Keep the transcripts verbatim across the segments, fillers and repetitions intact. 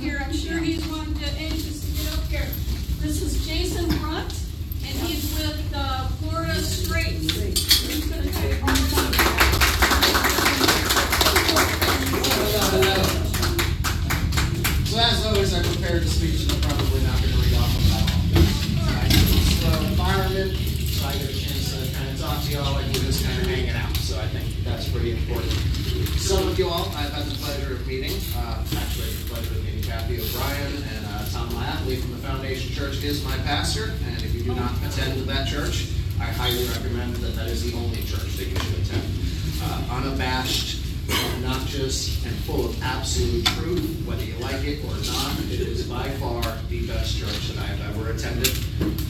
here. I'm sure he's one to, anxious to get up here. This is Jason Brunt, and he's with uh, Florida Straights. He's going to take one time. So as always, I prepared a speech, and I'm probably not going to read off of that all. Right. It's a slow environment, so I get a chance to kind of talk to y'all, and we're just kind of hanging out. So I think that's pretty important. Some of you all I've had the pleasure of meeting. Uh, actually, I had the pleasure of meeting Kathy O'Brien, and uh, Tom Latley from the Foundation Church is my pastor. And if you do not attend to that church, I highly recommend that that is the only church that you should attend. Uh, unabashed, obnoxious, and full of absolute truth, whether you like it or not, it is by far the best church that I have ever attended.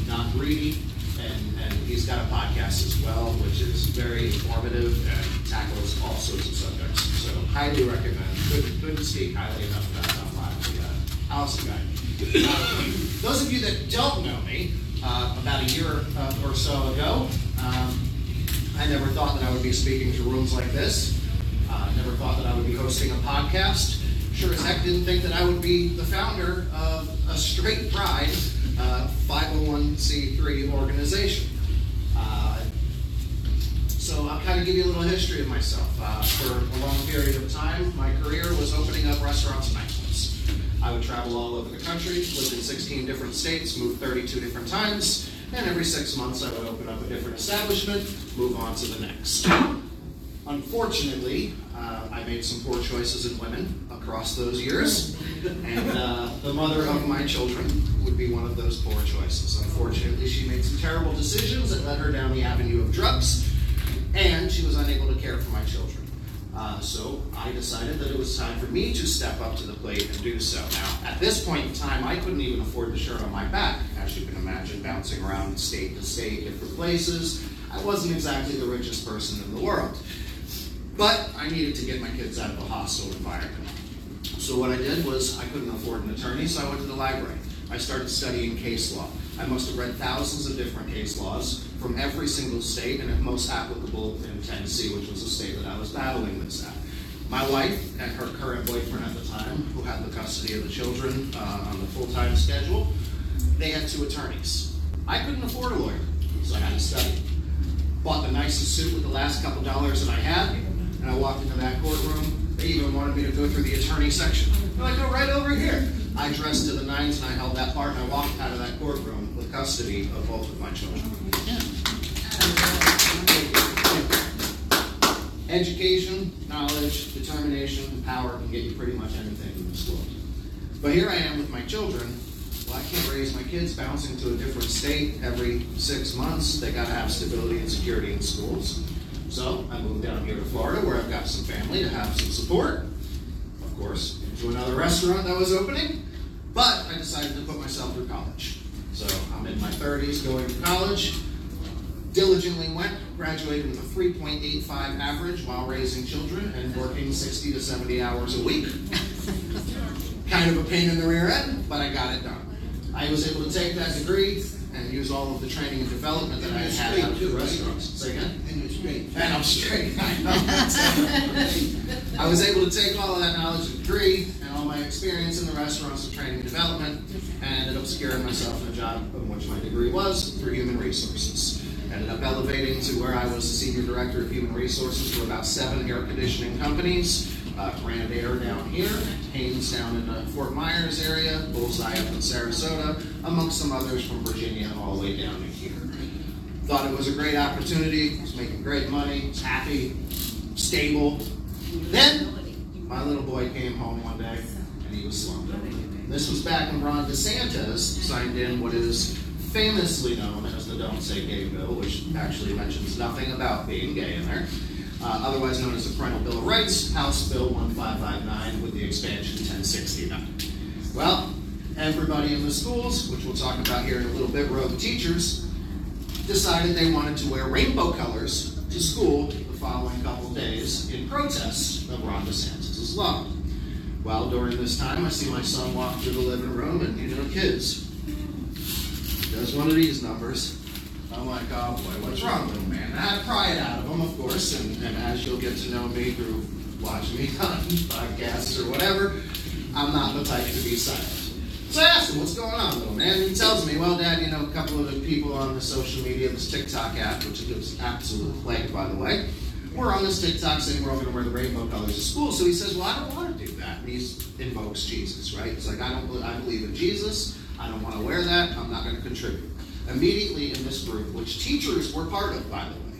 Not greedy, and, and he's got a podcast as well, which is very informative and tackles all sorts of subjects. So highly recommend. Couldn't, couldn't speak highly enough about how much the uh, Allison guy. Um, those of you that don't know me, uh, about a year uh, or so ago, um, I never thought that I would be speaking to rooms like this. Uh, never thought that I would be hosting a podcast. Sure as heck didn't think that I would be the founder of a straight pride uh, five oh one c three organization. Uh, so I'll kind of give you a little history of myself. Uh, for a long period of time, my career was opening up restaurants and nightclubs. I would travel all over the country, lived in sixteen different states, moved thirty-two different times, and every six months I would open up a different establishment, move on to the next. Unfortunately, uh, I made some poor choices in women across those years, and uh, the mother of my children would be one of those poor choices. Unfortunately, she made some terrible decisions that led her down the avenue of drugs, and she was unable to care for my children. Uh, so I decided that it was time for me to step up to the plate and do so. Now, at this point in time, I couldn't even afford the shirt on my back, as you can imagine, bouncing around state to state, different places. I wasn't exactly the richest person in the world. But I needed to get my kids out of a hostile environment. So what I did was I couldn't afford an attorney, so I went to the library. I started studying case law. I must have read thousands of different case laws from every single state, and if most applicable in Tennessee, which was the state that I was battling this at. My wife and her current boyfriend at the time, who had the custody of the children uh, on the full-time schedule, they had two attorneys. I couldn't afford a lawyer, so I had to study. Bought the nicest suit with the last couple dollars that I had, and I walked into that courtroom. They even wanted me to go through the attorney section. They're like, go right over here. I dressed to the nines and I held that part, and I walked out of that courtroom with custody of both of my children. Yeah. Education, knowledge, determination, and power can get you pretty much anything in this world. But here I am with my children. Well, I can't raise my kids bouncing to a different state every six months. They gotta have stability and security in schools. So I moved down here to Florida, where I've got some family to have some support. Of course, into another restaurant that was opening, but I decided to put myself through college. So I'm in my thirties going to college, diligently went, graduated with a three point eight five average while raising children and working sixty to seventy hours a week. Kind of a pain in the rear end, but I got it done. I was able to take that degree and use all of the training and development that I had out of the restaurants. Say again? And you're straight. And I'm straight. I know. I was able to take all of that knowledge and degree and all my experience in the restaurants of training and development, and ended up securing myself in a job in which my degree was through human resources. Ended up elevating to where I was the senior director of human resources for about seven air conditioning companies. Uh, Grand Air down here, Haynes down in the Fort Myers area, Bullseye up in Sarasota, amongst some others from Virginia all the way down to here. Thought it was a great opportunity, was making great money, was happy, stable. Then, my little boy came home one day and he was slumped over. This was back when Ron DeSantis signed in what is famously known as the Don't Say Gay Bill, which actually mentions nothing about being gay in there. Uh, otherwise known as the Parental Bill of Rights, House Bill one five five nine with the expansion ten sixty-nine. Well, everybody in the schools, which we'll talk about here in a little bit, rogue teachers, decided they wanted to wear rainbow colors to school the following couple of days in protest of Ron DeSantis' law. Well, during this time, I see my son walk through the living room, and you know, kids, does one of these numbers. I'm like, oh boy, what's wrong, little man? And I pry it out of him, of course, and, and as you'll get to know me through watching me on podcasts or whatever, I'm not the type to be silent. So I asked him, what's going on, little man? And he tells me, well, Dad, you know, a couple of the people on the social media, this TikTok app, which is an absolute plank, by the way, we're on this TikTok saying we're all going to wear the rainbow colors to school. So he says, well, I don't want to do that. And he invokes Jesus, right? It's like, I don't, I believe in Jesus. I don't want to wear that. I'm not going to contribute. Immediately in this group, which teachers were part of, by the way,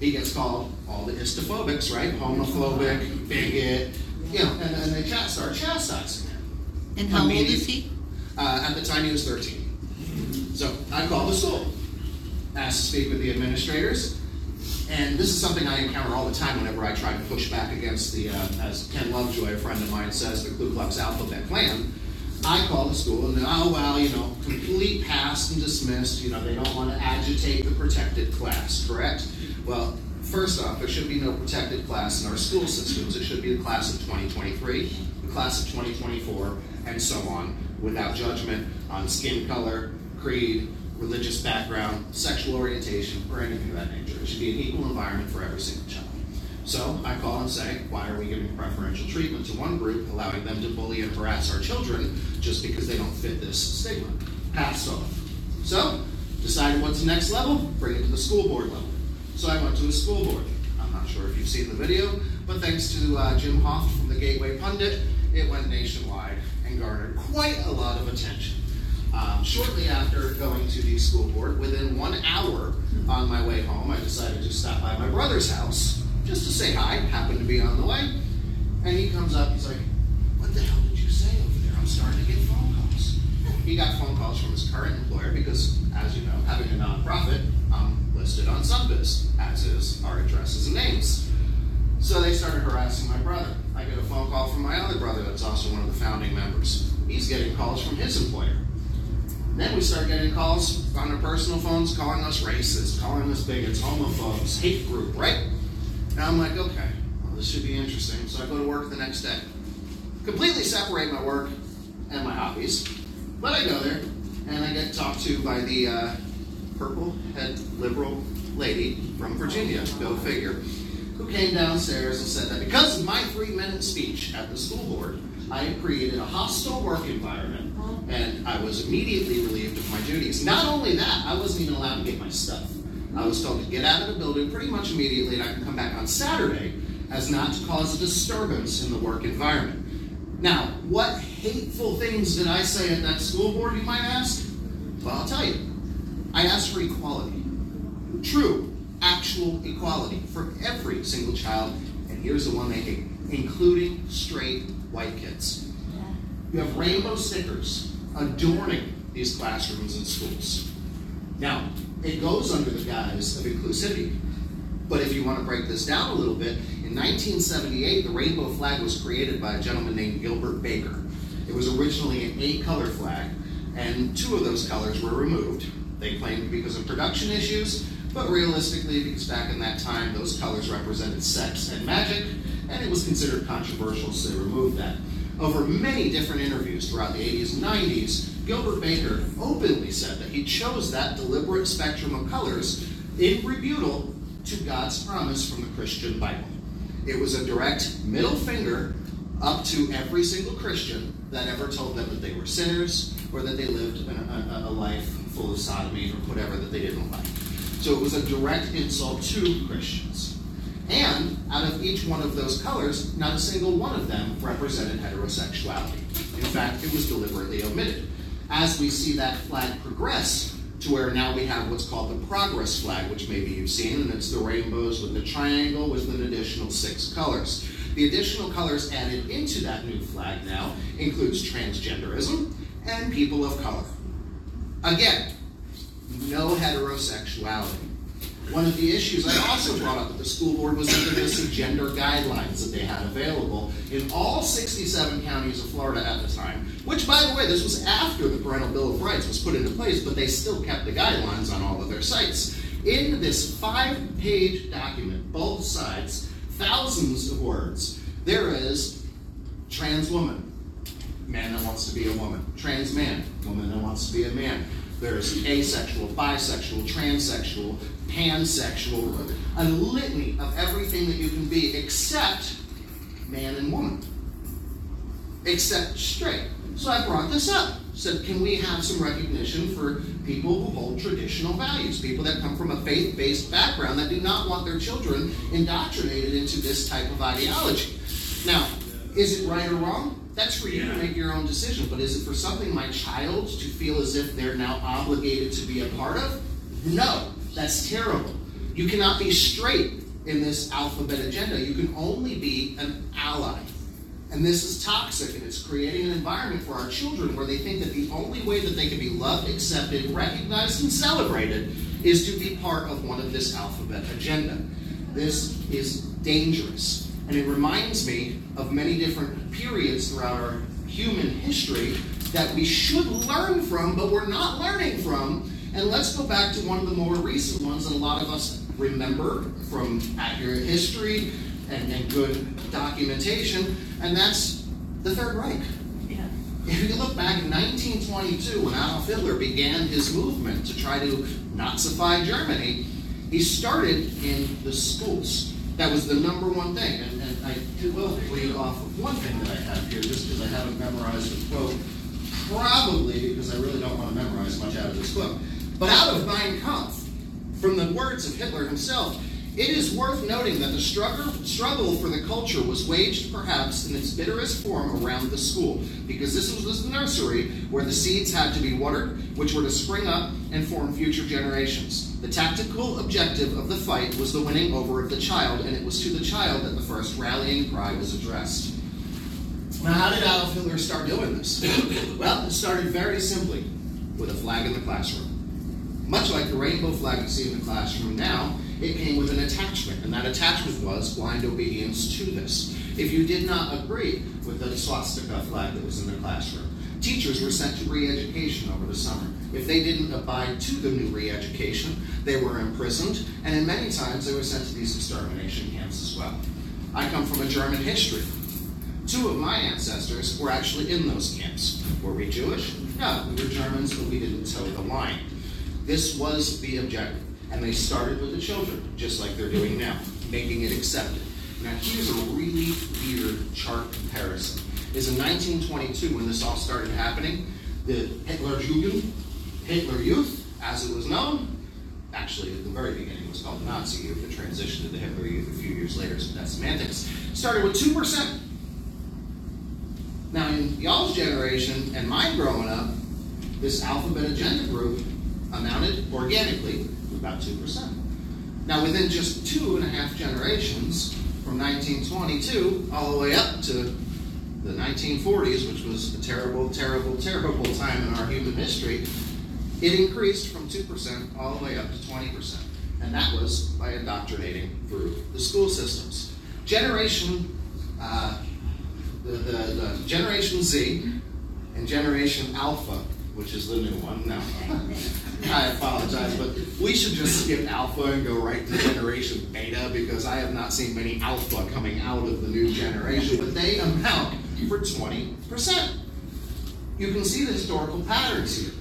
he gets called all the istophobics, right? Homophobic, bigot, you know, and then they ch- start chastising him. And how old is he? Uh, at the time, he was thirteen. So I called the school, asked to speak with the administrators, and this is something I encounter all the time whenever I try to push back against the, uh, as Ken Lovejoy, a friend of mine, says, the Ku Klux Alphabet Klan. I call the school and, oh, well, you know, complete passed and dismissed. You know, they don't want to agitate the protected class, correct? Well, first off, there should be no protected class in our school systems. It should be the class of twenty twenty-three, the class of twenty twenty-four, and so on, without judgment on skin color, creed, religious background, sexual orientation, or anything of that nature. It should be an equal environment for every single child. So I call and say, why are we giving preferential treatment to one group, allowing them to bully and harass our children just because they don't fit this stigma? Passed off. So, decided what's the next level? Bring it to the school board level. So I went to a school board. I'm not sure if you've seen the video, but thanks to uh, Jim Hoff from the Gateway Pundit, it went nationwide and garnered quite a lot of attention. Um, shortly after going to the school board, within one hour on my way home, I decided to stop by my brother's house just to say hi, happened to be on the way, and he comes up, he's like, what the hell did you say over there? I'm starting to get phone calls. He got phone calls from his current employer because, as you know, having a nonprofit, I'm listed on Sunbiz, as is our addresses and names. So they started harassing my brother. I get a phone call from my other brother that's also one of the founding members. He's getting calls from his employer. Then we start getting calls on our personal phones calling us racists, calling us bigots, homophobes, hate group, right? And I'm like, okay, well, this should be interesting. So I go to work the next day. Completely separate my work and my hobbies. But I go there, and I get talked to by the uh, purple-head liberal lady from Virginia, go figure, who came downstairs and said that because of my three-minute speech at the school board, I had created a hostile work environment, and I was immediately relieved of my duties. Not only that, I wasn't even allowed to get my stuff. I was told to get out of the building pretty much immediately, and I can come back on Saturday as not to cause a disturbance in the work environment. Now, what hateful things did I say at that school board, you might ask? Well, I'll tell you. I asked for equality. True, actual equality for every single child, and here's the one they hate, including straight white kids. You have rainbow stickers adorning these classrooms and schools. Now, it goes under the guise of inclusivity. But if you want to break this down a little bit, in nineteen seventy-eight, the rainbow flag was created by a gentleman named Gilbert Baker. It was originally an eight-color flag, and two of those colors were removed. They claimed because of production issues, but realistically, because back in that time, those colors represented sex and magic, and it was considered controversial, so they removed that. Over many different interviews throughout the eighties and nineties, Gilbert Baker openly said that he chose that deliberate spectrum of colors in rebuttal to God's promise from the Christian Bible. It was a direct middle finger up to every single Christian that ever told them that they were sinners or that they lived in a, a, a life full of sodomy or whatever that they didn't like. So it was a direct insult to Christians. And out of each one of those colors, not a single one of them represented heterosexuality. In fact, it was deliberately omitted. As we see that flag progress to where now we have what's called the progress flag, which maybe you've seen, and it's the rainbows with the triangle with an additional six colors. The additional colors added into that new flag now includes transgenderism and people of color. Again, no heterosexuality. One of the issues I also brought up at the school board was the divisive gender guidelines that they had available in all sixty-seven counties of Florida at the time, which, by the way, this was after the Parental Bill of Rights was put into place, but they still kept the guidelines on all of their sites. In this five-page document, both sides, thousands of words, there is trans woman, man that wants to be a woman, trans man, woman that wants to be a man. There's asexual, bisexual, transsexual, pansexual, a litany of everything that you can be except man and woman. except straight. So I brought this up, said, can we have some recognition for people who hold traditional values, people that come from a faith-based background that do not want their children indoctrinated into this type of ideology. Now, is it right or wrong? That's for you yeah. to make your own decision, but is it for something my child to feel as if they're now obligated to be a part of? No, that's terrible. You cannot be straight in this alphabet agenda. You can only be an ally. And this is toxic, and it's creating an environment for our children where they think that the only way that they can be loved, accepted, recognized, and celebrated is to be part of one of this alphabet agenda. This is dangerous. And it reminds me of many different periods throughout our human history that we should learn from, but we're not learning from. And let's go back to one of the more recent ones that a lot of us remember from accurate history and, and good documentation, and that's the Third Reich. Yeah. If you look back in nineteen twenty-two, when Adolf Hitler began his movement to try to Nazify Germany, he started in the schools. That was the number one thing, and, and I will lead off of one thing that I have here, just because I haven't memorized the quote, probably because I really don't want to memorize much out of this book. But out of Mein Kampf, from the words of Hitler himself, it is worth noting that the struggle, struggle for the culture was waged perhaps in its bitterest form around the school, because this was the nursery where the seeds had to be watered, which were to spring up and form future generations. The tactical objective of the fight was the winning over of the child, and it was to the child that the first rallying cry was addressed. Now, how did Adolf Hitler start doing this? Well, it started very simply with a flag in the classroom. Much like the rainbow flag you see in the classroom now, it came with an attachment, and that attachment was blind obedience to this. If you did not agree with the swastika flag that was in the classroom, teachers were sent to re-education over the summer. If they didn't abide to the new re-education, they were imprisoned, and in many times they were sent to these extermination camps as well. I come from a German history. Two of my ancestors were actually in those camps. Were we Jewish? No, we were Germans, but we didn't toe the line. This was the objective, and they started with the children, just like they're doing now, making it accepted. Now, here's a really weird chart comparison. Is in nineteen twenty-two, when this all started happening, the Hitlerjugend, Hitler Youth, as it was known, actually at the very beginning was called Nazi Youth, the transition to the Hitler Youth a few years later, so that's semantics, started with two percent. Now in y'all's generation and mine growing up, this alphabet agenda group amounted organically to about two percent. Now within just two and a half generations, from nineteen twenty-two all the way up to the nineteen forties, which was a terrible, terrible, terrible time in our human history, it increased from two percent all the way up to twenty percent. And that was by indoctrinating through the school systems. Generation, uh, the, the, the Generation Z and Generation Alpha, which is the new one now. I apologize, but we should just skip Alpha and go right to Generation Beta, because I have not seen many Alpha coming out of the new generation, but they amount for twenty percent. You can see the historical patterns here.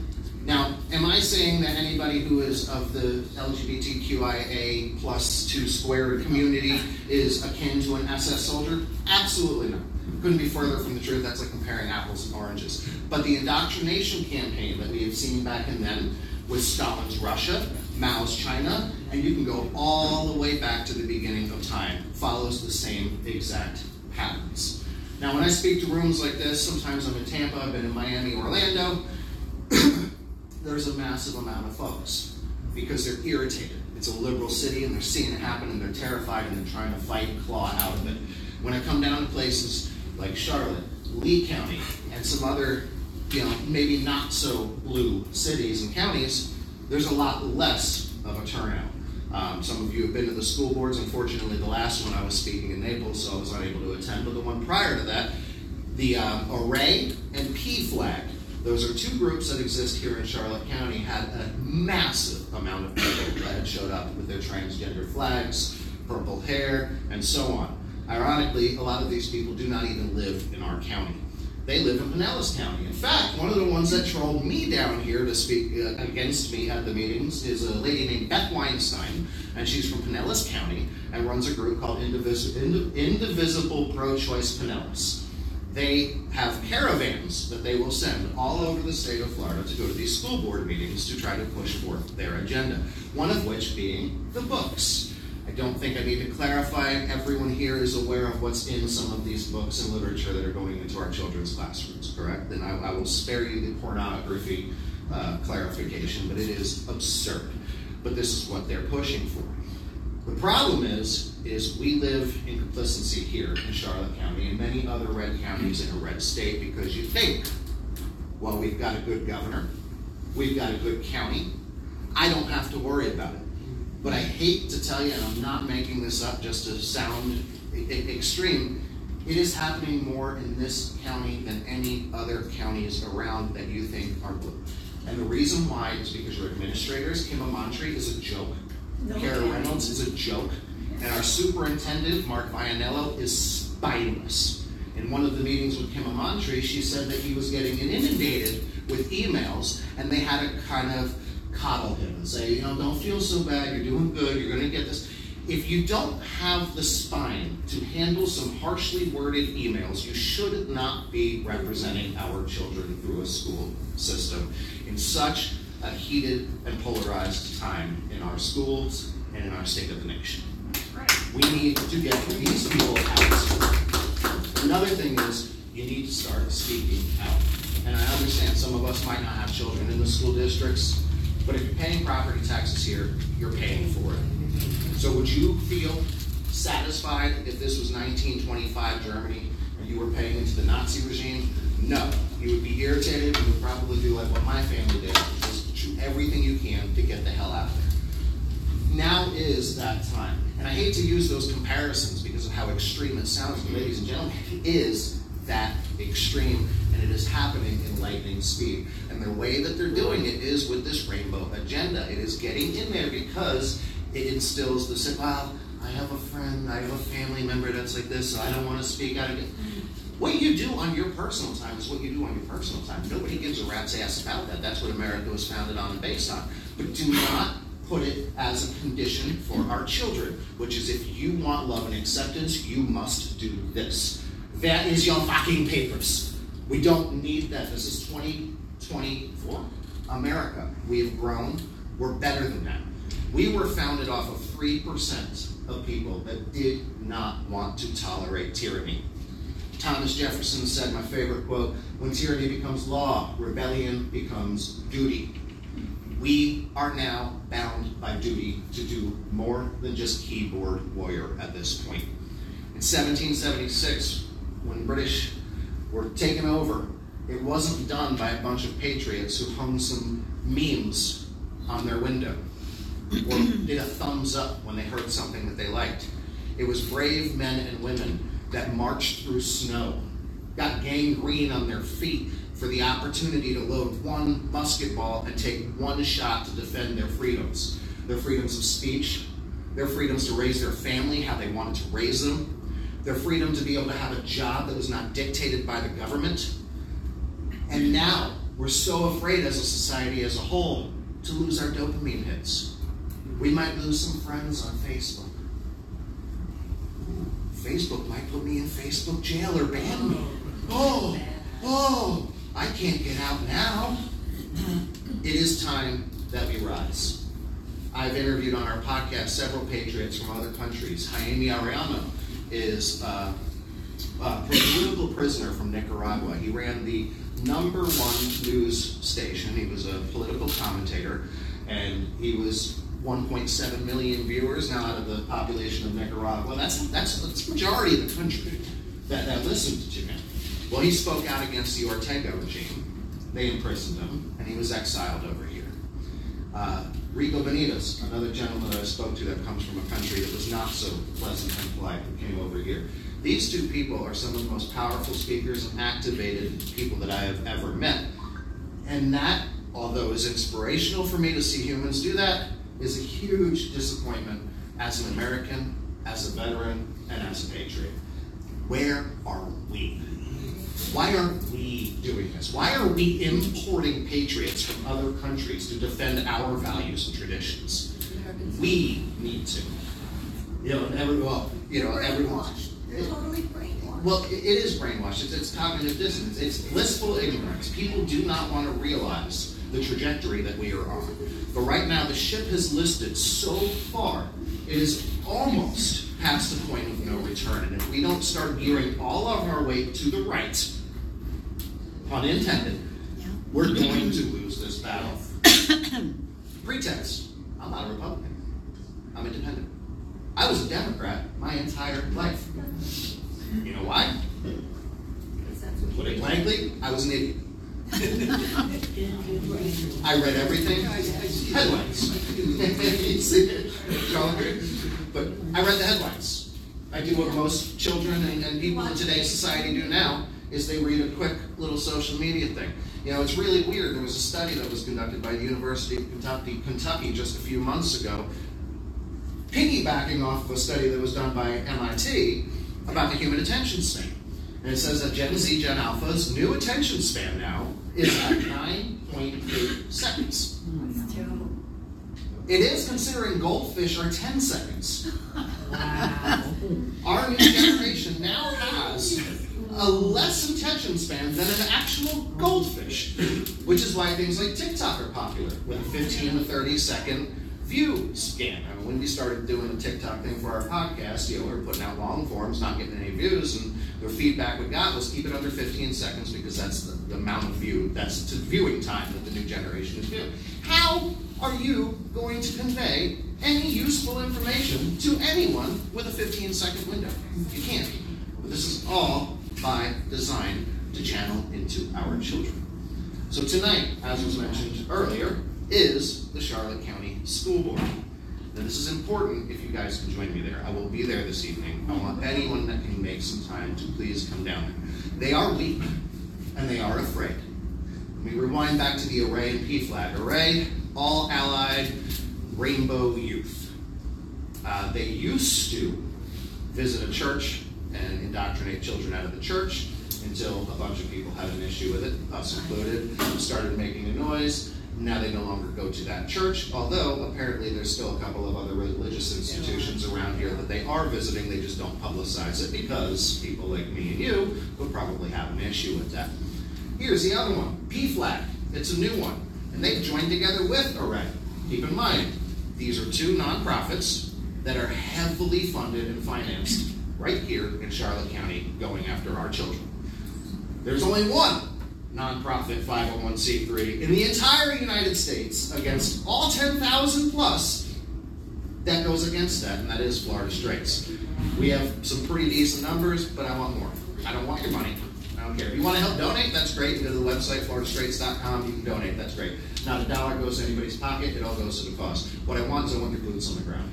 Now, am I saying that anybody who is of the L G B T Q I A plus two squared community is akin to an S S soldier? Absolutely not. Couldn't be further from the truth. That's like comparing apples and oranges. But the indoctrination campaign that we have seen back in then was Stalin's Russia, Mao's China, and you can go all the way back to the beginning of time, follows the same exact patterns. Now, when I speak to rooms like this, sometimes I'm in Tampa, I've been in Miami, Orlando, there's a massive amount of folks because they're irritated. It's a liberal city and they're seeing it happen and they're terrified and they're trying to fight and claw out of it. When I come down to places like Charlotte, Lee County, and some other, you know, maybe not so blue cities and counties, there's a lot less of a turnout. Um, some of you have been to the school boards. Unfortunately, the last one I was speaking in Naples, so I was unable to attend, but the one prior to that, the um, Array and P Flag, those are two groups that exist here in Charlotte County, had a massive amount of people that had showed up with their transgender flags, purple hair, and so on. Ironically, a lot of these people do not even live in our county. They live in Pinellas County. In fact, one of the ones that trolled me down here to speak uh, against me at the meetings is a lady named Beth Weinstein, and she's from Pinellas County and runs a group called Indivis- Indiv- Indivisible Pro-Choice Pinellas. They have caravans that they will send all over the state of Florida to go to these school board meetings to try to push forth their agenda, one of which being the books. I don't think I need to clarify, everyone here is aware of what's in some of these books and literature that are going into our children's classrooms, correct? Then I, I will spare you the pornography uh, clarification, but it is absurd. But this is what they're pushing for. The problem is, is we live in complicity here in Charlotte County and many other red counties in a red state because you think, well, we've got a good governor, we've got a good county, I don't have to worry about it. But I hate to tell you, and I'm not making this up just to sound extreme, it is happening more in this county than any other counties around that you think are blue. And the reason why is because your administrators, Kim Amantri is a joke. No, Kara Reynolds is a joke, and our superintendent, Mark Vianello, is spineless. In one of the meetings with Kim Amantri, she said that he was getting inundated with emails, and they had to kind of coddle him and say, you know, don't feel so bad, you're doing good, you're gonna get this. If you don't have the spine to handle some harshly worded emails, you should not be representing our children through a school system in such a heated and polarized time in our schools and in our state of the nation. Right. We need to get these people out. Another thing is you need to start speaking out. And I understand some of us might not have children in the school districts, but if you're paying property taxes here, you're paying for it. So would you feel satisfied if this was nineteen twenty-five Germany and you were paying into the Nazi regime? No. You would be irritated and would probably do like what my family did. Everything you can to get the hell out of there. Now is that time. And I hate to use those comparisons because of how extreme it sounds, but ladies and gentlemen, it is that extreme, and it is happening in lightning speed. And the way that they're doing it is with this rainbow agenda. It is getting in there because it instills the, well, I have a friend, I have a family member that's like this, so I don't want to speak out again. What you do on your personal time is what you do on your personal time. Nobody gives a rat's ass about that. That's what America was founded on and based on. But do not put it as a condition for our children, which is if you want love and acceptance, you must do this. That is your fucking papers. We don't need that. This is twenty twenty-four America. We have grown. We're better than that. We were founded off of three percent of people that did not want to tolerate tyranny. Thomas Jefferson said, my favorite quote, when tyranny becomes law, rebellion becomes duty. We are now bound by duty to do more than just keyboard warrior at this point. In seventeen seventy-six, when British were taken over, it wasn't done by a bunch of patriots who hung some memes on their window or did a thumbs up when they heard something that they liked. It was brave men and women that marched through snow, got gangrene on their feet for the opportunity to load one musket ball and take one shot to defend their freedoms. Their freedoms of speech, their freedoms to raise their family how they wanted to raise them, their freedom to be able to have a job that was not dictated by the government. And now we're so afraid as a society as a whole to lose our dopamine hits. We might lose some friends on Facebook. Facebook might put me in Facebook jail or ban me. Oh, oh, I can't get out now. It is time that we rise. I've interviewed on our podcast several patriots from other countries. Jaime Ariano is a, a political prisoner from Nicaragua. He ran the number one news station. He was a political commentator, and he was one point seven million viewers now out of the population of Nicaragua. That's that's that's the majority of the country that, that listened to him. Well, he spoke out against the Ortega regime. They imprisoned him, and he was exiled over here. Uh, Rico Benitez, another gentleman that I spoke to that comes from a country that was not so pleasant and polite, and came over here. These two people are some of the most powerful speakers and activated people that I have ever met. And that, although it's inspirational for me to see humans do that, is a huge disappointment as an American, as a veteran, and as a patriot. Where are we? Why aren't we doing this? Why are we importing patriots from other countries to defend our values and traditions? We need to. You know, everyone, you know, everyone. Totally brainwashed. Well, it is brainwashed. It's, it's cognitive dissonance. It's blissful ignorance. People do not want to realize the trajectory that we are on. But right now, the ship has listed so far, it is almost past the point of no return. And if we don't start gearing all of our weight to the right, pun intended, we're going to lose this battle. Pretext. I'm not a Republican. I'm independent. I was a Democrat my entire life. You know why? Put it blankly, I was an idiot. I read everything. Headlines. But I read the headlines. I do what most children and, and people in today's society do now, is they read a quick little social media thing. You know, it's really weird. There was a study that was conducted by the University of Kentucky, Kentucky just a few months ago, piggybacking off of a study that was done by M I T about the human attention span. And it says that Gen Z, Gen Alpha's new attention span now is at nine point eight seconds. That's terrible. It is, considering goldfish are ten seconds. Wow. Our new generation now has a less attention span than an actual goldfish, which is why things like TikTok are popular, with a fifteen to thirty second view scan. I mean, when we started doing the TikTok thing for our podcast, you know, we were putting out long forms, not getting any views, and the feedback we got was keep it under fifteen seconds because that's the, the amount of view, that's the viewing time that the new generation is viewing. How are you going to convey any useful information to anyone with a fifteen second window? You can't. But this is all by design to channel into our children. So tonight, as was mentioned earlier, is the Charlotte County School Board. Now, this is important if you guys can join me there. I will be there this evening. I want anyone that can make some time to please come down there. They are weak, and they are afraid. We rewind back to the Array and P FLAG. Array, All Allied Rainbow Youth. Uh, they used to visit a church and indoctrinate children out of the church until a bunch of people had an issue with it, us included, started making a noise. Now they no longer go to that church, although apparently there's still a couple of other religious institutions around here that they are visiting. They just don't publicize it because people like me and you would probably have an issue with that. Here's the other one, P FLAG. It's a new one, and they've joined together with Array. Keep in mind, these are two nonprofits that are heavily funded and financed right here in Charlotte County going after our children. There's only one nonprofit five oh one c three in the entire United States against all ten thousand plus that goes against that, and that is Florida Straights. We have some pretty decent numbers, but I want more. I don't want your money. I don't care. If you want to help donate, that's great. Go to the website, florida straights dot com. You can donate. That's great. Not a dollar goes to anybody's pocket. It all goes to the cost. What I want is I want your boots on the ground.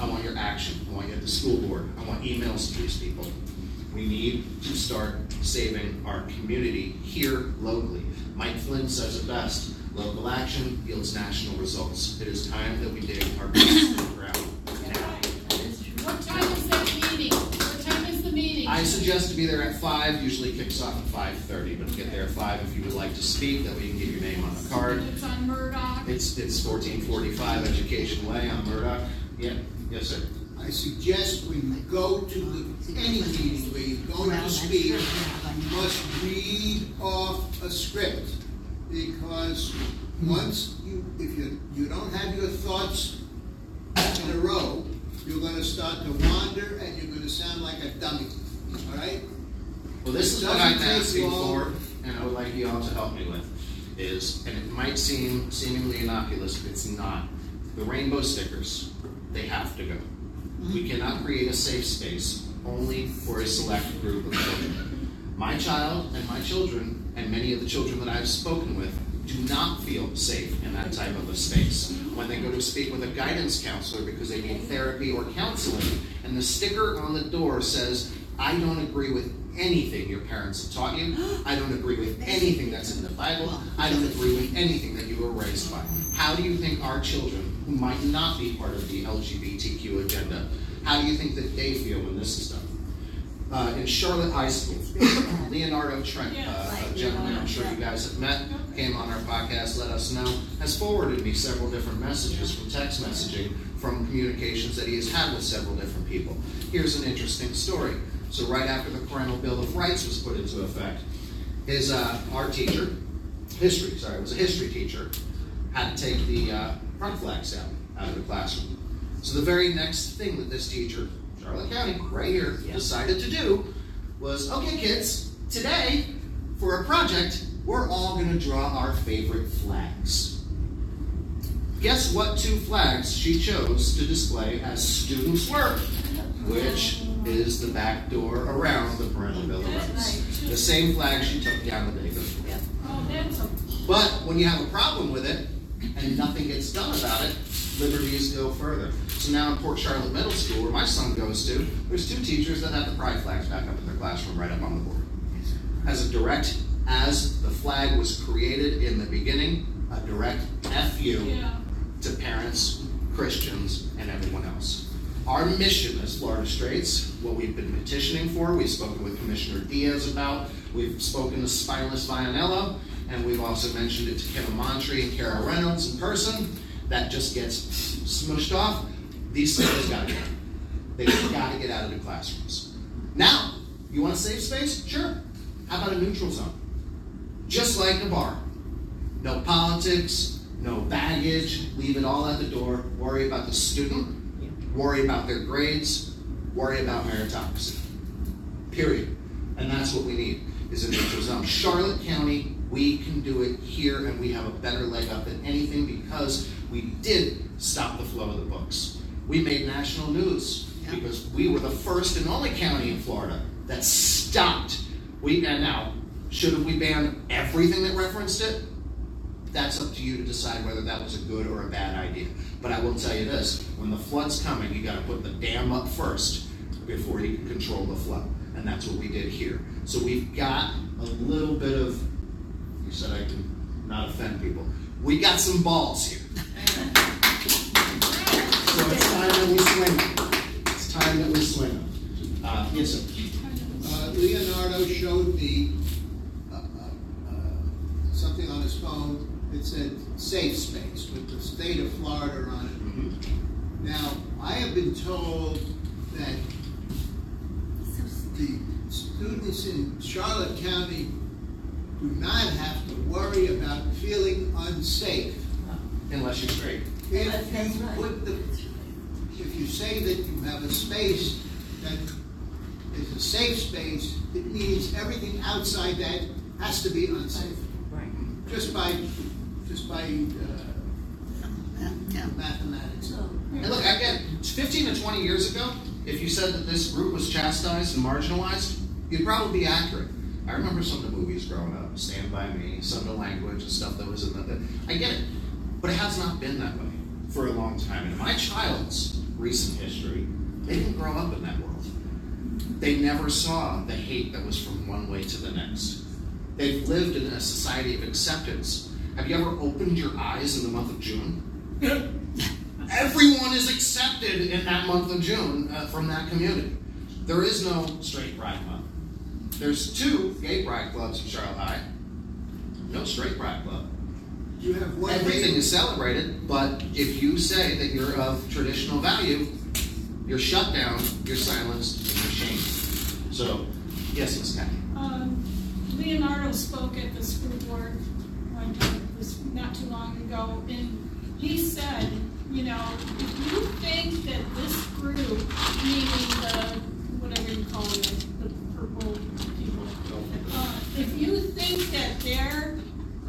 I want your action. I want you at the school board. I want emails to these people. We need to start saving our community here locally. Mike Flynn says it best. Local action yields national results. It is time that we dig our boots on the ground. What time is that meeting? What time is the meeting? I suggest to be there at five. Usually kicks off at five thirty, but get there at five if you would like to speak. That way you can get your name on the card. It's on Murdoch. It's, it's fourteen forty-five Education Way on Murdoch. Yeah. Yes, sir. I suggest when you go to the, any meeting where you're going to speak, you must read off a script, because once you, if you you don't have your thoughts in a row, you're going to start to wander and you're going to sound like a dummy. All right? Well, this is what I'm asking for, and I would like you all to help me with. Is, and it might seem seemingly innocuous, but it's not. The rainbow stickers. They have to go. We cannot create a safe space only for a select group of children. My child and my children, and many of the children that I've spoken with, do not feel safe in that type of a space. When they go to speak with a guidance counselor because they need therapy or counseling, and the sticker on the door says, I don't agree with anything your parents have taught you. I don't agree with anything that's in the Bible. I don't agree with anything that you were raised by. How do you think our children, who might not be part of the L G B T Q agenda, how do you think that they feel when this is done? Uh, in Charlotte High School, Leonardo Trent, uh, a gentleman I'm sure you guys have met, came on our podcast, let us know, has forwarded me several different messages from text messaging, from communications that he has had with several different people. Here's an interesting story. So right after the Parental Bill of Rights was put into effect, his uh, our teacher, history, sorry, was a history teacher, had to take the uh, front flags down out of the classroom. So the very next thing that this teacher, Charlotte County, right here, yeah. decided to do was, okay kids, today, for a project, we're all gonna draw our favorite flags. Guess what two flags she chose to display as students' work, which is the back door around the Parental Bill of Rights. The same flag she took down the day before. But when you have a problem with it, and nothing gets done about it, liberties go further. So now in Port Charlotte Middle School, where my son goes to, there's two teachers that have the pride flags back up in their classroom right up on the board. As a direct, as the flag was created in the beginning, a direct F U yeah. to parents, Christians, and everyone else. Our mission as Florida Straights, what we've been petitioning for, we've spoken with Commissioner Diaz about, we've spoken to Spineless Vianello, and we've also mentioned it to Kim Amantri and Kara Reynolds in person. That just gets smushed off. These schools gotta go. They've gotta get out of the classrooms. Now, you wanna save space? Sure. How about a neutral zone? Just like a bar. No politics, no baggage, leave it all at the door. Worry about the student, worry about their grades, worry about meritocracy, period. And that's what we need, is a neutral zone. Charlotte County, we can do it here, and we have a better leg up than anything because we did stop the flow of the books. We made national news yeah. because we were the first and only county in Florida that stopped. We and now, should have we banned everything that referenced it? That's up to you to decide whether that was a good or a bad idea. But I will tell you this, when the flood's coming, you gotta put the dam up first before you can control the flood. And that's what we did here. So we've got a little bit of, you said I can not offend people. We got some balls here. So it's time that we swing them. It's time that we swing them. Uh, yes, sir. Uh, Leonardo showed the, uh, uh, something on his phone that said safe space with the state of Florida on it. Mm-hmm. Now, I have been told that the students in Charlotte County do not have to worry about feeling unsafe. Unless you're straight. If you put the, if you say that you have a space that is a safe space, it means everything outside that has to be unsafe. Right. Just by, just by uh, yeah. mathematics. And look, again, fifteen to twenty years ago, if you said that this group was chastised and marginalized, you'd probably be accurate. I remember some of the movies growing up, Stand By Me, some of the language and stuff that was in the, I get it. But it has not been that way for a long time. And in my child's recent history, they didn't grow up in that world. They never saw the hate that was from one way to the next. They've lived in a society of acceptance. Have you ever opened your eyes in the month of June? Everyone is accepted in that month of June uh, from that community. There is no straight pride club. There's two gay pride clubs in Charlotte High. No straight pride club. You have one Everything is celebrated, but if you say that you're of traditional value, you're shut down, you're silenced, and you're shamed. So, yes, Miz Kathy. Um, Leonardo spoke at the school board one time, it was not too long ago, and he said, you know, if you think that this group, meaning the, whatever you call it, the purple people, uh, if you think that they're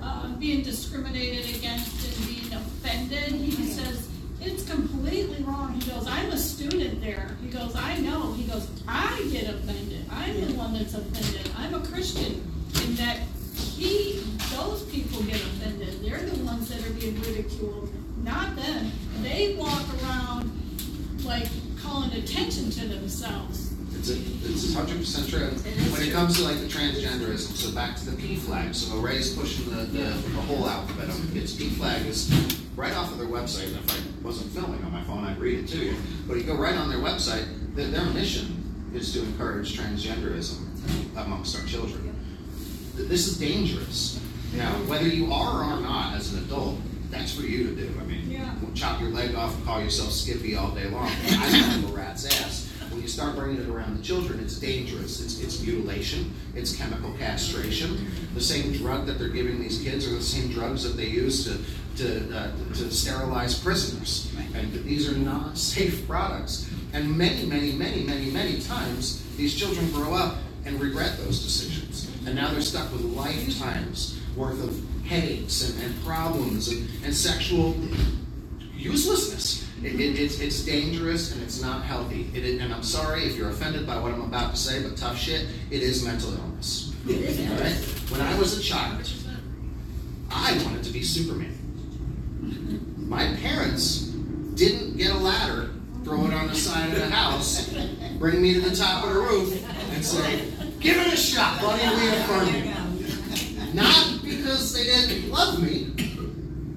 Uh, being discriminated against and being offended. He says, it's completely wrong. He goes, I'm a student there. He goes, I know. He goes, I get offended. I'm the one that's offended. I'm a Christian. And that he, those people get offended. They're the ones that are being ridiculed, not them. They walk around like calling attention to themselves. It's a, it's one hundred percent true. When it comes to like the transgenderism, so back to the P flag. So Array's pushing the, the, the whole alphabet on the kids. P flag is right off of their website. And if I wasn't filming on my phone, I'd read it to you. But you go right on their website, the, their mission is to encourage transgenderism amongst our children. This is dangerous. Now, whether you are or are not as an adult, that's for you to do. I mean, yeah. Chop your leg off and call yourself Skippy all day long. I know a rat's ass. When you start bringing it around the children, it's dangerous. It's it's mutilation. It's chemical castration. The same drug that they're giving these kids are the same drugs that they use to to uh, to sterilize prisoners. And these are not safe products. And many, many, many, many, many times these children grow up and regret those decisions. And now they're stuck with lifetimes worth of headaches and, and problems and, and sexual uselessness. It, it, it's, it's dangerous and it's not healthy. It, it, and I'm sorry if you're offended by what I'm about to say, but tough shit, it is mental illness. All right? When I was a child, I wanted to be Superman. My parents didn't get a ladder, throw it on the side of the house, bring me to the top of the roof, and say, give it a shot, buddy, we affirm you. Not because they didn't love me,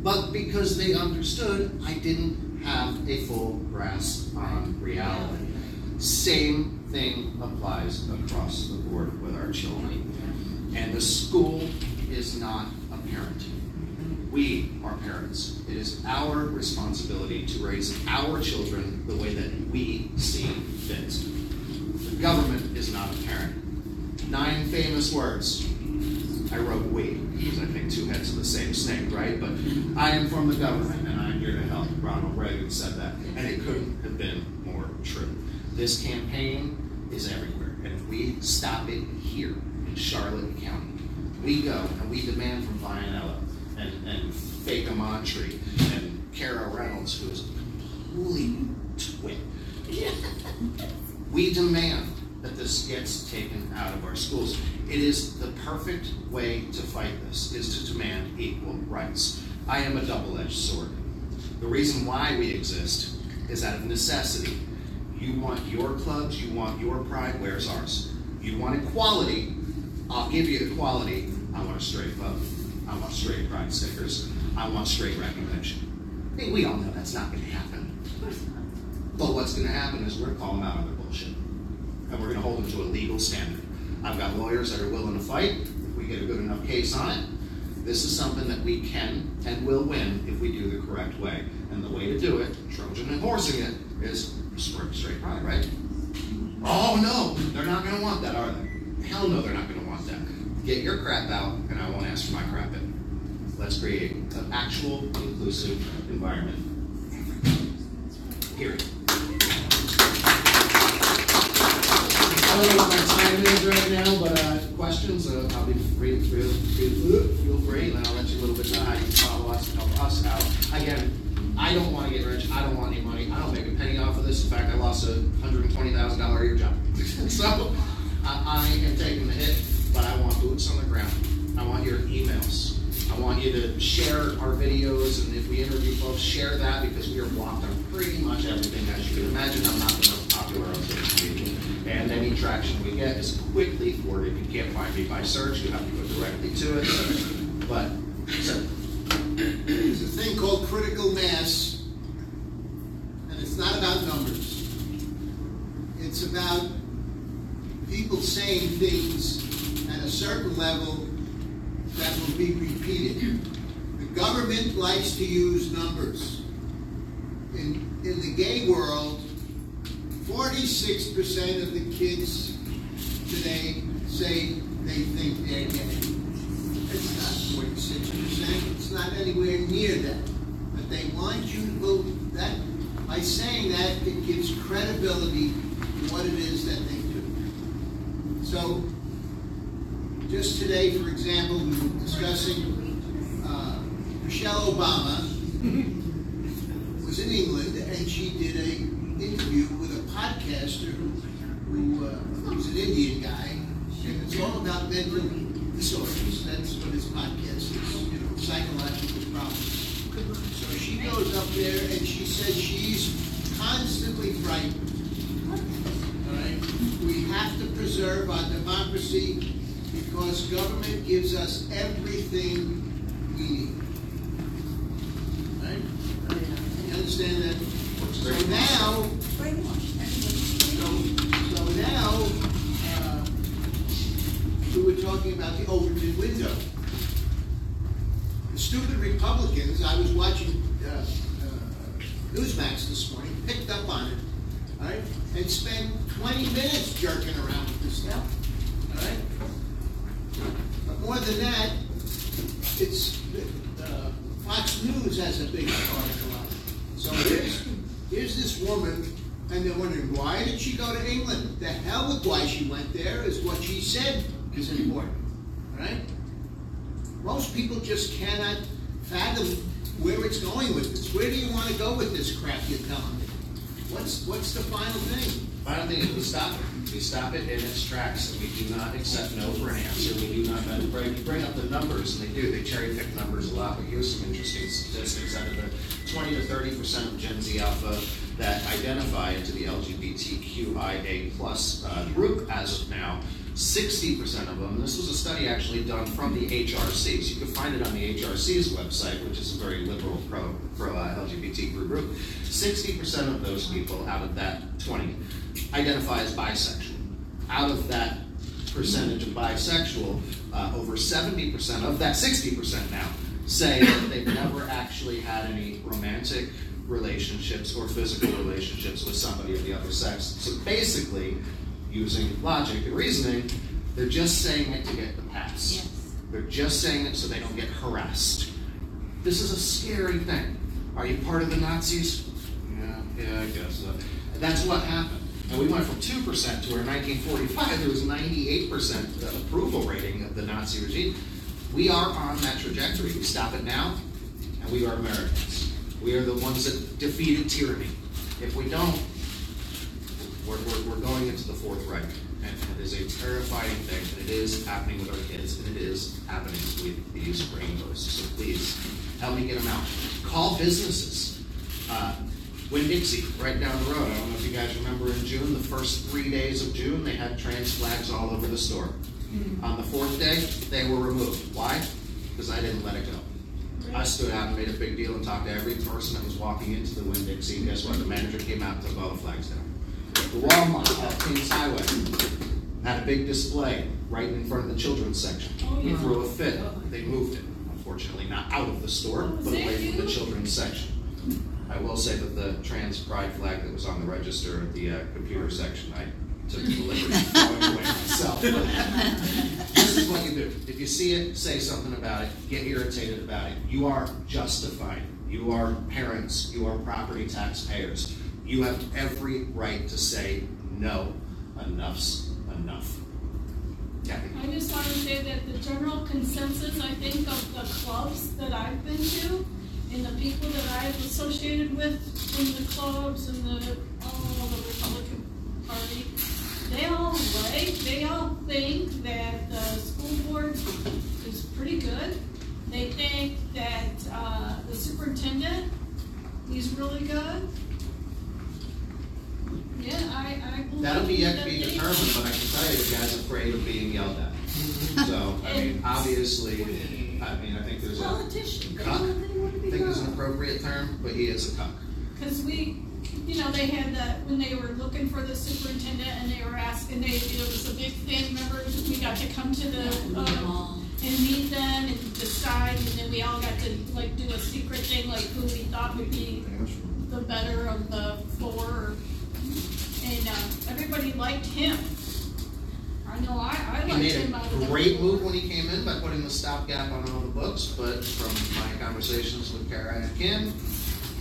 but because they understood I didn't have a full grasp on reality. Same thing applies across the board with our children. And the school is not a parent. We are parents. It is our responsibility to raise our children the way that we see fit. The government is not a parent. Nine famous words. I wrote we, because I think two heads of the same snake, right? But I am from the government, and I am here to help. Ronald Reagan said that, and it couldn't have been more true. This campaign is everywhere, and if we stop it here in Charlotte County, we go and we demand from Vianello, And, and Fake Amantri and Kara Reynolds, who is a complete twit. We demand that this gets taken out of our schools. It is the perfect way to fight this, is to demand equal rights. I am a double-edged sword. The reason why we exist is out of necessity. You want your clubs, you want your pride, where's ours? You want equality, I'll give you equality. I want a straight vote. I want straight pride stickers. I want straight recognition. I mean, we all know that's not going to happen. But what's going to happen is we're going to call them out on their bullshit. And we're going to hold them to a legal standard. I've got lawyers that are willing to fight. If we get a good enough case on it, this is something that we can and will win if we do the correct way. And the way to do it, Trojan and horsing it, is straight pride, right? Oh, no, they're not going to want that, are they? Hell no, they're not going to want that. Get your crap out, and I won't ask for my crap in. Let's create an actual, inclusive environment. Period. I don't know what my time is right now, but uh, questions, uh, I'll be free, free, free, feel free, and I'll let you a little bit know how you follow us and help us out. Again, I don't want to get rich. I don't want any money. I don't make a penny off of this. In fact, I lost a one hundred twenty thousand dollars a year job. So I, I am taking the hit. But I want boots on the ground. I want your emails. I want you to share our videos, and if we interview folks, share that, because we are blocked on pretty much everything. As you can imagine, I'm not the most popular on social media, and any traction we get is quickly thwarted. You can't find me by search. You have to go directly to it. But so. There's a thing called critical mass, and it's not about numbers. It's about people saying things at a certain level that will be repeated. The government likes to use numbers. In, in the gay world, forty-six percent of the kids today say they think they're gay. It's not forty-six percent, it's not anywhere near that. But they want you to believe that. By saying that, it gives credibility to what it is that they do. So, just today, for example, we were discussing uh, Michelle Obama was in England, and she did an interview with a podcaster who uh, was an Indian guy, and it's all about mental disorders. That's what his podcast is, you know, psychological problems. So she goes up there, and she says she's constantly frightened. All right? We have to preserve our democracy, because government gives us everything we need. Right? You understand that? So now, so, so now, uh, we were talking about the Overton window. The stupid Republicans, I was watching uh, uh, Newsmax this morning, picked up on it. right? And spend twenty minutes jerking around with this stuff, all right? But more than that, it's uh, Fox News has a big article on it. So here's, here's this woman, and they're wondering, why did she go to England? The hell with why she went there is what she said is important, all right? Most people just cannot fathom where it's going with this. Where do you want to go with this crap you're telling me? What's what's the final thing? Final thing is we stop it. We stop it in its tracks, and we do not accept no for an answer. We do not bring, bring up the numbers, and they do. They cherry pick numbers a lot, but here's some interesting statistics. Out of the twenty to thirty percent of Gen Z Alpha that identify into the L G B T Q I A plus uh, group as of now, sixty percent of them, this was a study actually done from the H R Cs, you can find it on the H R C's website, which is a very liberal pro, pro uh, L G B T group, sixty percent of those people out of that twenty identify as bisexual. Out of that percentage of bisexual, uh, over seventy percent of that sixty percent now say that they've never actually had any romantic relationships or physical relationships with somebody of the other sex. So basically, using logic and reasoning, they're just saying it to get the pass. Yes. They're just saying it so they don't get harassed. This is a scary thing. Are you part of the Nazis? Yeah, yeah, I guess so. That's what happened. And we went from two percent to where in nineteen forty-five there was ninety-eight percent approval rating of the Nazi regime. We are on that trajectory. We stop it now, and we are Americans. We are the ones that defeated tyranny. If we don't, We're, we're, we're going into the Fourth Reich, and it is a terrifying thing, and it is happening with our kids, and it is happening with these rainbows. So please, help me get them out. Call businesses. Uh, Winn-Dixie, right down the road, I don't know if you guys remember in June, the first three days of June, they had trans flags all over the store. Mm-hmm. On the fourth day, they were removed. Why? Because I didn't let it go. I stood out and made a big deal and talked to every person that was walking into the Winn-Dixie, and guess what? The manager came out and took all the flags down. The Walmart at Kings Highway had a big display right in front of the children's section. Oh, yeah. He threw a fit. They moved it, unfortunately, not out of the store, but away from the children's section. I will say that the trans pride flag that was on the register at the uh, computer section, I took the liberty of throwing away myself. This is what you do. If you see it, say something about it. Get irritated about it. You are justified. You are parents. You are property taxpayers. You have every right to say, no, enough's enough. Kathy? I just want to say that the general consensus, I think, of the clubs that I've been to and the people that I've associated with in the clubs and the, oh, the Republican Party, they all like, they all think that the school board is pretty good. They think that uh, the superintendent, he's really good. Yeah, I, I That'll be yet to be determined, but I can tell you the guy's afraid of being yelled at. So, I mean, obviously, I mean, I think there's a cuck. I think there's an appropriate term, but he is a cuck. Because we, you know, they had that when they were looking for the superintendent and they were asking, they, it was a big thing, remember, we got to come to the, um, and meet them and decide, and then we all got to, like, do a secret thing, like, who we thought would be the better of the four or And uh, everybody liked him. I know I, I liked him. He made a him great move when he came in by putting the stopgap on all the books, but from my conversations with Kara and Kim,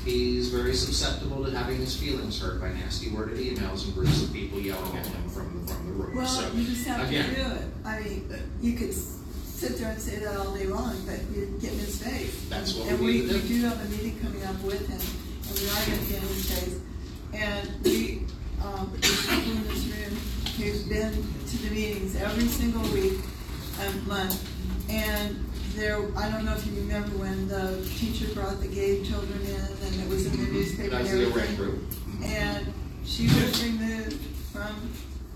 he's very susceptible to having his feelings hurt by nasty worded emails and groups of people yelling at him from the, from the room. Well, so, you just have again, to do it. I mean, you could sit there and say that all day long, but you get in his face. That's what and we need we, to do. And we do have a meeting coming up with him, and we are going to get in his face. And we... Um, there's people in this room who's been to the meetings every single week and month, and there, I don't know if you remember when the teacher brought the gay children in and it was in the newspaper That's and everything, the group. And she was removed from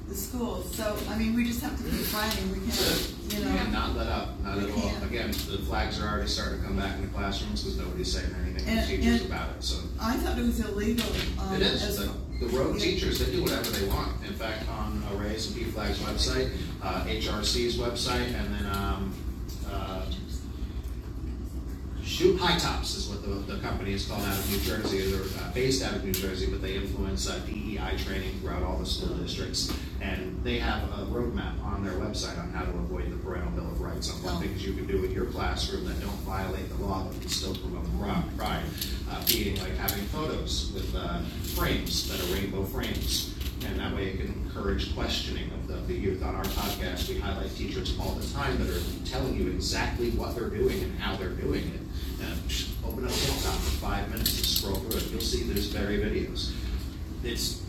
the school. So, I mean, we just have to keep fighting. We can't, you know. Yeah, not let up, not at all. Again, the flags are already starting to come back in the classrooms because nobody's saying anything and, to the teachers about it. So I thought it was illegal. Um, it is. As, The rogue teachers, they do whatever they want. In fact, on Arrays and P FLAG's website, uh, H R C's website, and then um, uh, shoe, High Tops is what the, the company is called out of New Jersey. They're uh, based out of New Jersey, but they influence uh, D E I training throughout all the school districts. And they have a roadmap on their website on how to avoid the Parental Bill of Rights, on what oh. things you can do in your classroom that don't violate the law but can still promote pride. Uh, being like having photos with uh, frames that are rainbow frames. And that way it can encourage questioning of the, of the youth. On our podcast, we highlight teachers all the time that are telling you exactly what they're doing and how they're doing it. And open up TikTok for five minutes and scroll through it. You'll see there's very videos. It's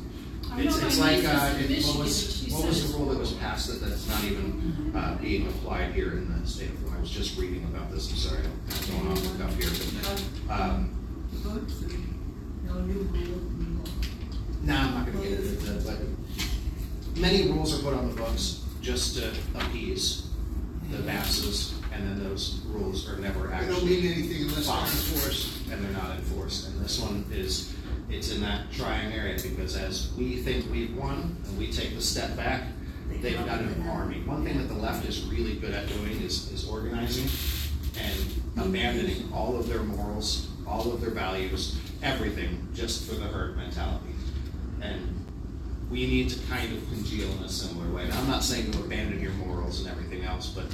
it's, it's like, uh, it, what was what was the rule that was passed that that's not even uh, being applied here in the state of Florida? I was just reading about this. I'm sorry, I'm going off the cuff here. But, um, No, I'm not going to get into that, but many rules are put on the books just to appease the masses, and then those rules are never actually they don't mean anything unless they're enforced. And they're not enforced. And this one is, it's in that trying area, because as we think we've won, and we take the step back, they've got an army. One thing that the left is really good at doing is, is organizing and abandoning all of their morals, all of their values, everything, just for the herd mentality. And we need to kind of congeal in a similar way. And I'm not saying to abandon your morals and everything else, but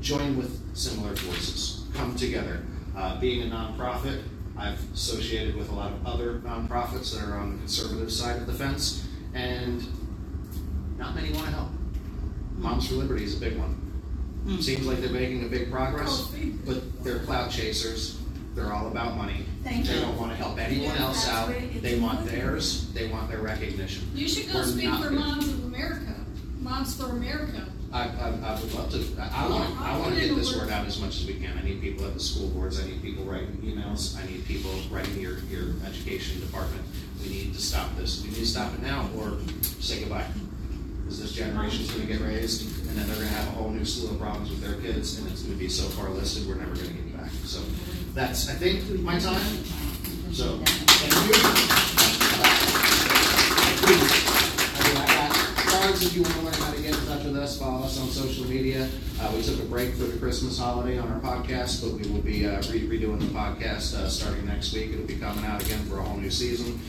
join with similar forces. Come together. Uh, being a nonprofit, I've associated with a lot of other nonprofits that are on the conservative side of the fence, and not many want to help. Moms for Liberty is a big one. Mm. Seems like they're making a big progress, but they're clout chasers. They're all about money. Thank they you. Don't want to help anyone yeah, else out. Right. They want theirs. They want their recognition. You should go We're speak for Moms of America. Moms for America. I, I, I would love to. I, I want. I want to get this word out as much as we can. I need people at the school boards. I need people writing emails. I need people writing your your education department. We need to stop this. We need to stop it now, or say goodbye. Because this generation's going to get raised, and then they're going to have a whole new slew of problems with their kids, and it's going to be so far listed. We're never going to get back. So. That's, I think, my time. So, thank you. Thank you. I got cards if you want to learn how to get in touch with us. Follow us on social media. Uh, we took a break for the Christmas holiday on our podcast, but we will be uh, re- redoing the podcast uh, starting next week. It'll be coming out again for a whole new season.